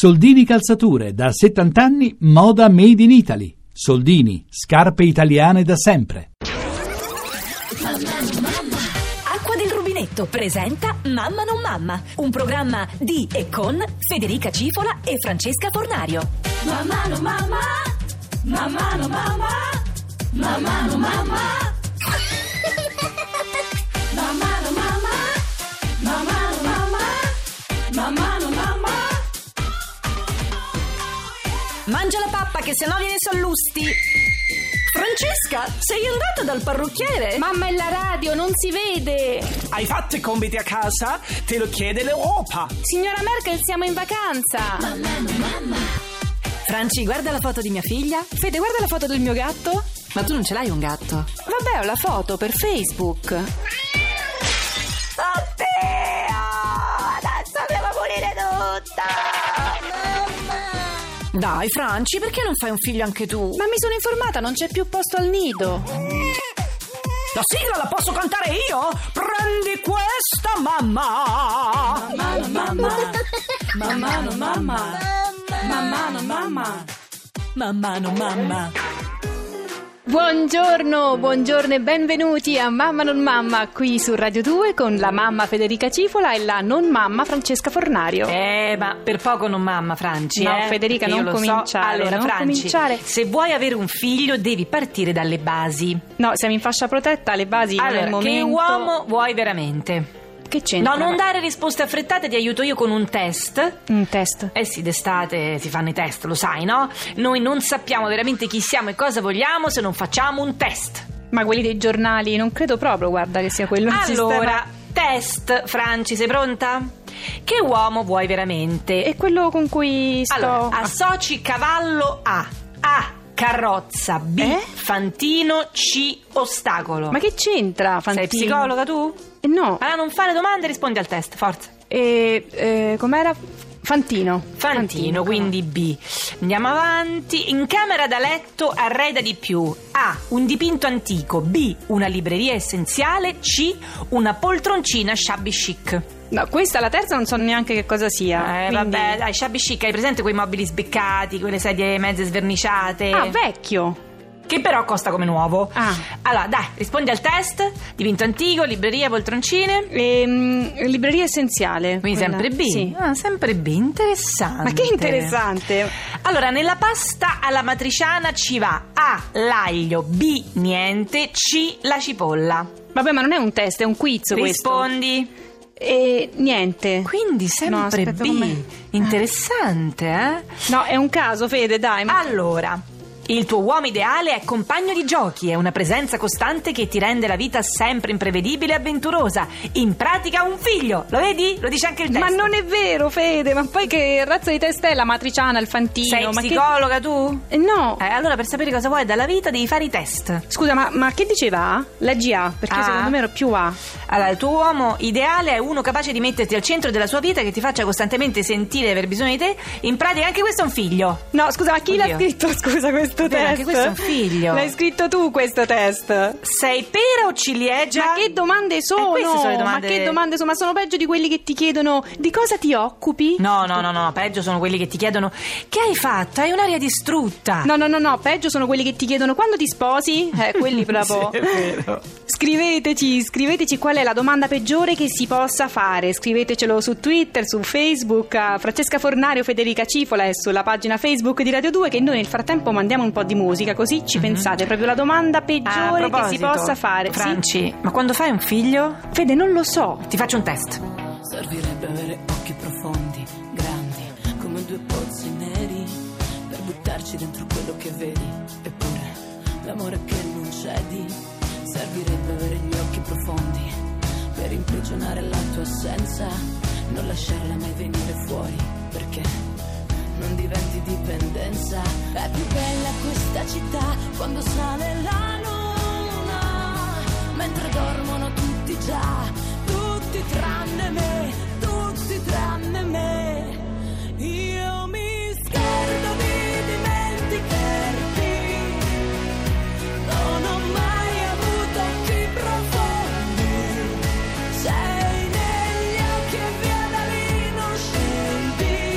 Soldini Calzature, da 70 anni, moda made in Italy. Soldini, scarpe italiane da sempre. Acqua del Rubinetto presenta Mamma non mamma, un programma di e con Federica Cifola e Francesca Fornario. Mamma non mamma, mamma non mamma, mamma non mamma. Mangia la pappa che sennò viene sallusti. Francesca, sei andata dal parrucchiere? Mamma è la radio, non si vede. Hai fatto i compiti a casa? Te lo chiede l'Europa. Signora Merkel, siamo in vacanza. Mamma, mamma. Franci, guarda la foto di mia figlia. Fede, guarda la foto del mio gatto. Ma tu non ce l'hai un gatto? Vabbè, ho la foto per Facebook. Oddio, adesso devo pulire tutto. Dai, Franci, perché non fai un figlio anche tu? Ma mi sono informata, non c'è più posto al nido. La sigla la posso cantare io? Prendi questa, mamma. Mamma, mamma. Mamma, mamma. Mamma, mamma. Mamma, mamma. Mamma, mamma. Buongiorno, buongiorno e benvenuti a Mamma non mamma qui su Radio 2 con la mamma Federica Cifola e la non mamma Francesca Fornario. Ma per poco non mamma, Franci. No, Federica, non cominciare. So. Allora, non Franci, cominciare. Se vuoi avere un figlio devi partire dalle basi. No, siamo in fascia protetta, le basi. Allora, nel momento... che uomo vuoi veramente? Che c'entra? No, non dare risposte affrettate, ti aiuto io con un test. Un test? Eh sì, d'estate si fanno i test, lo sai, no? Noi non sappiamo veramente chi siamo e cosa vogliamo se non facciamo un test. Ma quelli dei giornali, non credo proprio, guarda, che sia quello. Allora, test, Franci, sei pronta? Che uomo vuoi veramente? È quello con cui sto... Allora, associ cavallo a... A. Carrozza, B. Fantino, C. Ostacolo. Ma che c'entra, Fantino? Sei psicologa tu? No. Allora non fare domande, rispondi al test, forza. Com'era? Fantino. Fantino, quindi B. Andiamo avanti. In camera da letto arreda di più. A. Un dipinto antico. B. Una libreria essenziale. C. Una poltroncina shabby chic. No, questa la terza non so neanche che cosa sia. Quindi... vabbè, dai, shabby chic, hai presente quei mobili sbeccati, quelle sedie mezze sverniciate? Ah, vecchio. Che però costa come nuovo. Ah. Allora, dai, rispondi al test. Dipinto antico, libreria, poltroncine. Libreria essenziale. Quindi quella. Sempre B. Sì. Ah, sempre B, interessante. Ma che interessante. Allora, nella pasta alla matriciana ci va A. l'aglio, B. niente, C. la cipolla. Vabbè, ma non è un test, è un quiz. Rispondi. Questo. Niente. Quindi sempre no, B. Interessante, eh? No, è un caso, Fede, dai. Ma... Allora... Il tuo uomo ideale è compagno di giochi, è una presenza costante che ti rende la vita sempre imprevedibile e avventurosa. In pratica un figlio, lo vedi? Lo dice anche il test. Ma non è vero, Fede, ma poi che razza di testa è la matriciana, il fantino? Sei psicologa tu? No. Allora per sapere cosa vuoi dalla vita devi fare i test. Scusa, ma che diceva A? Leggi A, perché secondo me ero più A. Allora, il tuo uomo ideale è uno capace di metterti al centro della sua vita, che ti faccia costantemente sentire di aver bisogno di te. In pratica anche questo è un figlio. No, scusa, ma chi l'ha scritto? Scusa, questo. Beh, anche questo è un figlio. L'hai scritto tu questo test. Sei pera o ciliegia? Ma che domande sono? Queste sono le domande. Ma che domande sono? Ma sono peggio di quelli che ti chiedono di cosa ti occupi? No, peggio sono quelli che ti chiedono che hai fatto? Hai un'aria distrutta. No, peggio sono quelli che ti chiedono quando ti sposi? Quelli proprio. Sì, è vero. Scriveteci qual è la domanda peggiore che si possa fare. Scrivetecelo su Twitter, su Facebook, a Francesca Fornario, Federica Cifola e sulla pagina Facebook di Radio 2, che noi nel frattempo mandiamo un po' di musica, così ci pensate proprio la domanda peggiore che si possa fare. Franci, sì? Ma quando fai un figlio? Fede, non lo so. Ti faccio un test. Servirebbe avere occhi profondi, grandi, come due pozzi neri, per buttarci dentro quello che vedi. Eppure l'amore che non cedi. Servirebbe avere gli occhi profondi per imprigionare la tua assenza, non lasciarla mai venire fuori, perché non diventi dipendenza. È più bella questa città quando sale la luna, mentre dormono tutti già, tutti tranne me, tutti tranne me. Io mi scherzo di dimenticarti, non ho mai avuto occhi profondi, sei negli occhi e via da lì non scendi.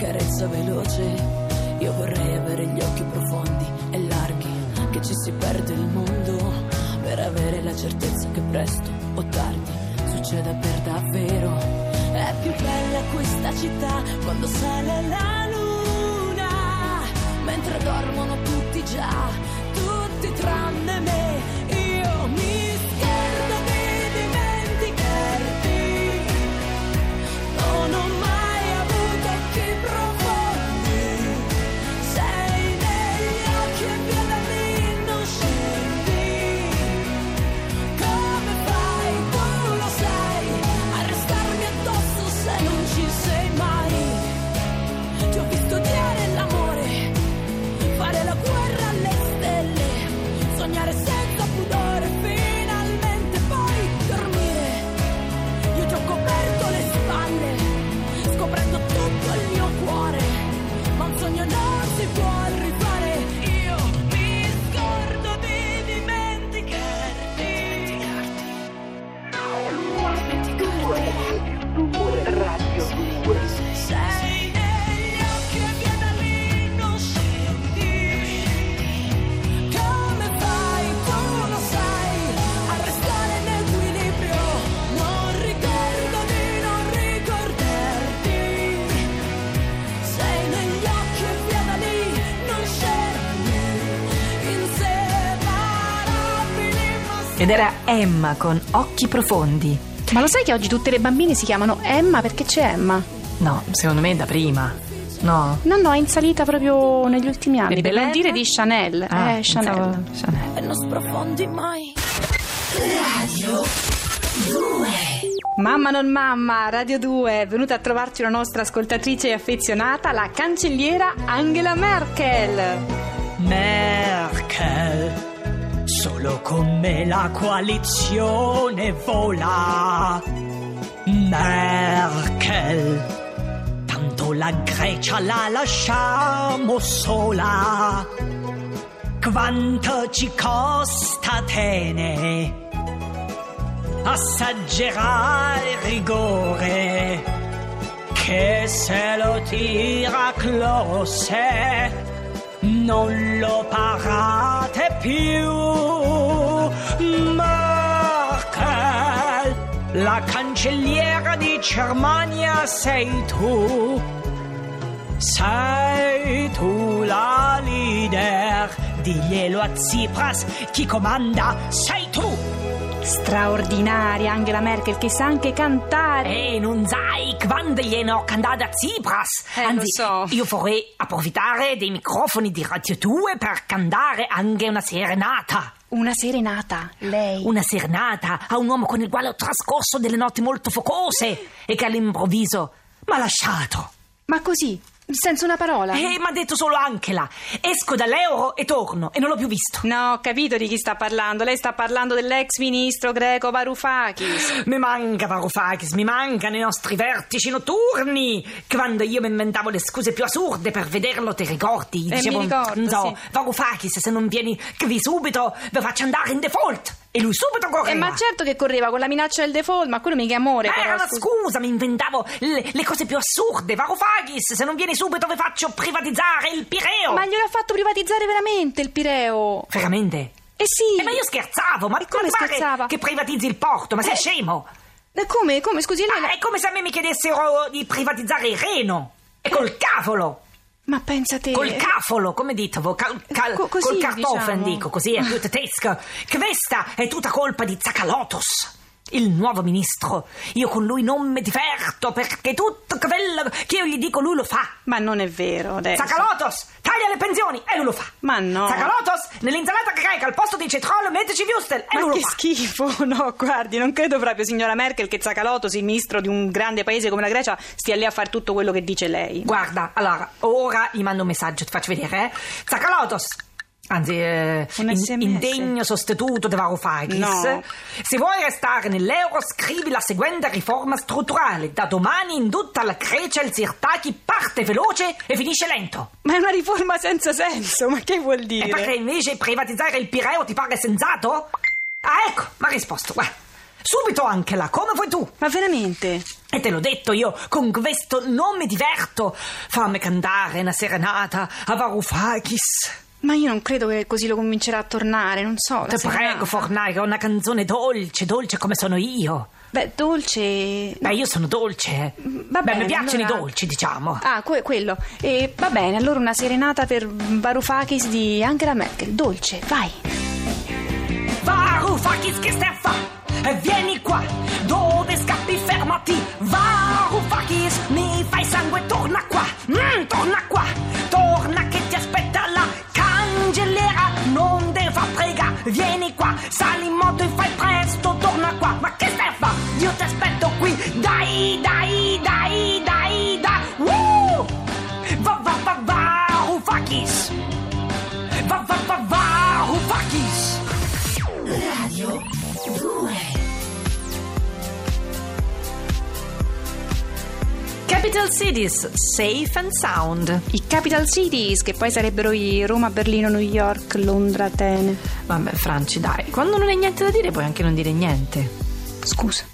carezza veloce. Io vorrei avere gli occhi profondi e larghi, che ci si perde il mondo, per avere la certezza che presto o tardi succeda per davvero. È più bella questa città quando sale la luna, mentre dormono tutti già, tutti tranne me. Io mi scherzo di dimenticarti, non ho mai avuto occhi profondi, sei negli occhi e via da lì non scendi. Come fai, tu lo sai, a restarmi addosso se non ci sei mai. Ti ho visto odiare l'amore, fare la guerra alle stelle, sognare senza pudore, finalmente poi dormire. Io ti ho coperto le spalle, scoprendo tutto il mio cuore, ma un sogno non si può rifare. Io mi scordo di dimenticarti. Radio. Sei negli occhi e via da lì non scendi. Come fai, tu lo sai, a restare nell'equilibrio. Non ricordo di non ricordarti, sei negli occhi e via da lì non scendi. Inseparabili ma... Ed era Emma con Occhi Profondi. Ma lo sai che oggi tutte le bambine si chiamano Emma perché c'è Emma? No, secondo me è da prima. No? No, no, è in salita proprio negli ultimi anni. Per non dire di Chanel. Ah, Chanel. Chanel. E non sprofondi mai. Radio 2. Mamma non mamma, Radio 2, è venuta a trovarci una nostra ascoltatrice affezionata, la cancelliera Angela Merkel. Merkel. Solo con me la coalizione vola. Merkel, tanto la Grecia la lasciamo sola. Quanto ci costa tenere, assaggerà il rigore che se lo tira Close non lo parate più. Merkel, la cancelliera di Germania sei tu. Sei tu la leader, diglielo a Tsipras, chi comanda sei tu. Straordinaria Angela Merkel, che sa anche cantare. Non sai quando gliene cantata Tsipras. Anzi, lo so. Io vorrei approfittare dei microfoni di Radio 2 per cantare anche una serenata. Una serenata, lei? Una serenata a un uomo con il quale ho trascorso delle notti molto focose e che all'improvviso m'ha lasciato. Ma così, senza una parola? Mi ha detto solo Angela, esco dall'euro e torno, e non l'ho più visto. No, ho capito di chi sta parlando. Lei sta parlando dell'ex ministro greco Varoufakis. Mi manca Varoufakis, mi mancano i nostri vertici notturni. Quando io mi inventavo le scuse più assurde per vederlo, ti ricordi? Dicevo, mi ricordo, no, sì. Varoufakis, se non vieni qui subito, vi faccio andare in default. E lui subito correva. Ma certo che correva, con la minaccia del default, ma quello mica è amore. Era la scusa, mi inventavo le cose più assurde. Varoufakis, se non vieni subito vi faccio privatizzare il Pireo. Ma gliel'ha fatto privatizzare veramente il Pireo? Veramente? Sì. Ma io scherzavo, ma come scherzava? Che privatizzi il porto, ma sei scemo? Come, scusi lei? È come se a me mi chiedessero di privatizzare il Reno. E col cavolo. Ma pensate... Col cafolo, come dite voi? Col cartofen, diciamo. Dico, così è più tedesco. Questa è tutta colpa di Tsakalotos, il nuovo ministro. Io con lui non mi diverto, perché tutto quello che io gli dico lui lo fa. Ma non è vero, adesso. Tsakalotos, taglia le pensioni, e lui lo fa. Ma no. Tsakalotos, nell'insalata greca, al posto di cetriolo, mettici wurstel, e lui lo fa. Ma che schifo, no, guardi, non credo proprio, signora Merkel, che Tsakalotos, il ministro di un grande paese come la Grecia, stia lì a fare tutto quello che dice lei. Guarda, allora, ora gli mando un messaggio, ti faccio vedere, Tsakalotos. Anzi, indegno sostituto di Varoufakis. No. Se vuoi restare nell'euro, scrivi la seguente riforma strutturale. Da domani in tutta la Grecia il Sirtaki parte veloce e finisce lento. Ma è una riforma senza senso, ma che vuol dire? E perché invece privatizzare il Pireo ti pare sensato? Ah, ecco, mi ha risposto, guarda. Subito Angela, come vuoi tu? Ma veramente? E te l'ho detto io, con questo non mi diverto. Fammi cantare una serenata a Varoufakis. Ma io non credo che così lo convincerà a tornare, non so. Te prego, Fornario, una canzone dolce, dolce come sono io. Beh, dolce... Beh, io sono dolce. Va bene, beh, mi piacciono allora... i dolci, diciamo. Ah, quello. E va bene, allora una serenata per Varoufakis di Angela Merkel. Dolce, vai. Varoufakis, che stai a fa? Vieni qua, dove scappi fermati. Varoufakis, mi fai sangue, torna qua. Torna qua, torna che ti aspetta la cancelliera. Non te fa prega, vieni qua, sali in moto e fai presto, torna qua. Ma che stai a fa? Io ti aspetto qui, dai, dai, dai, dai, dai. Varoufakis, Varoufakis. Radio 2 Capital Cities, Safe and Sound. I Capital Cities, che poi sarebbero i Roma, Berlino, New York, Londra, Atene. Vabbè, Franci, dai, quando non hai niente da dire puoi anche non dire niente. Scusa.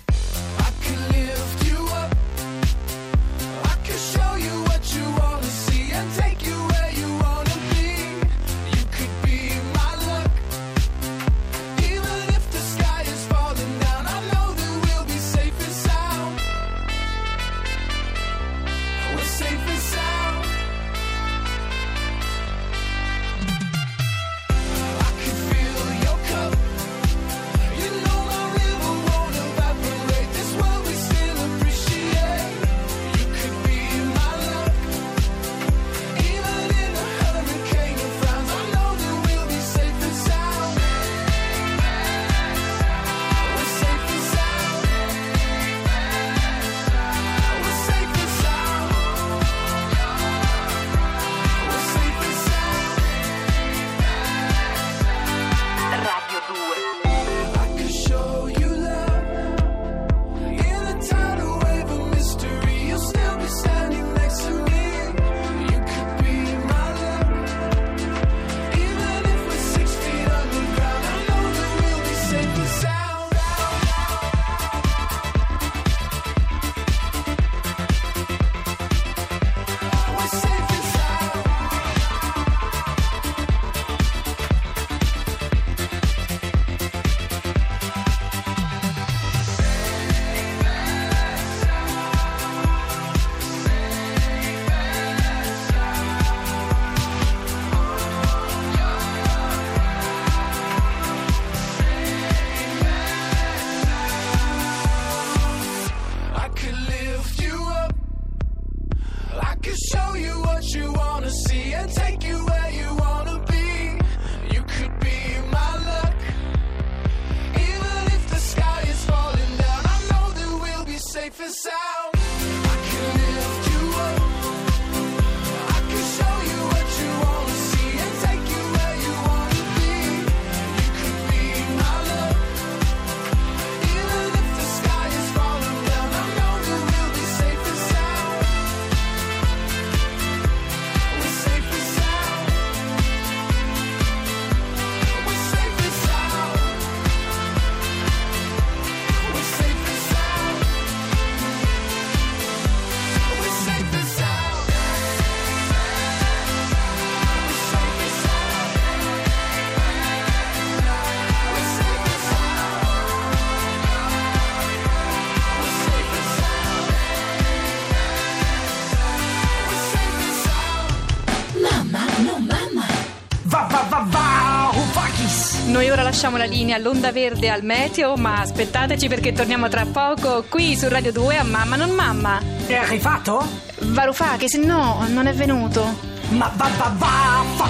Noi ora lasciamo la linea all'onda verde, al meteo, ma aspettateci perché torniamo tra poco qui su Radio 2 a Mamma non Mamma. È arrivato? Varoufakis, no, non è venuto. Ma va. No,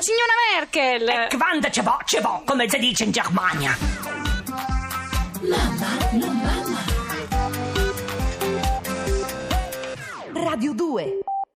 signora Merkel! E quando ce vo, come si dice in Germania. Mamma non Mamma. Radio 2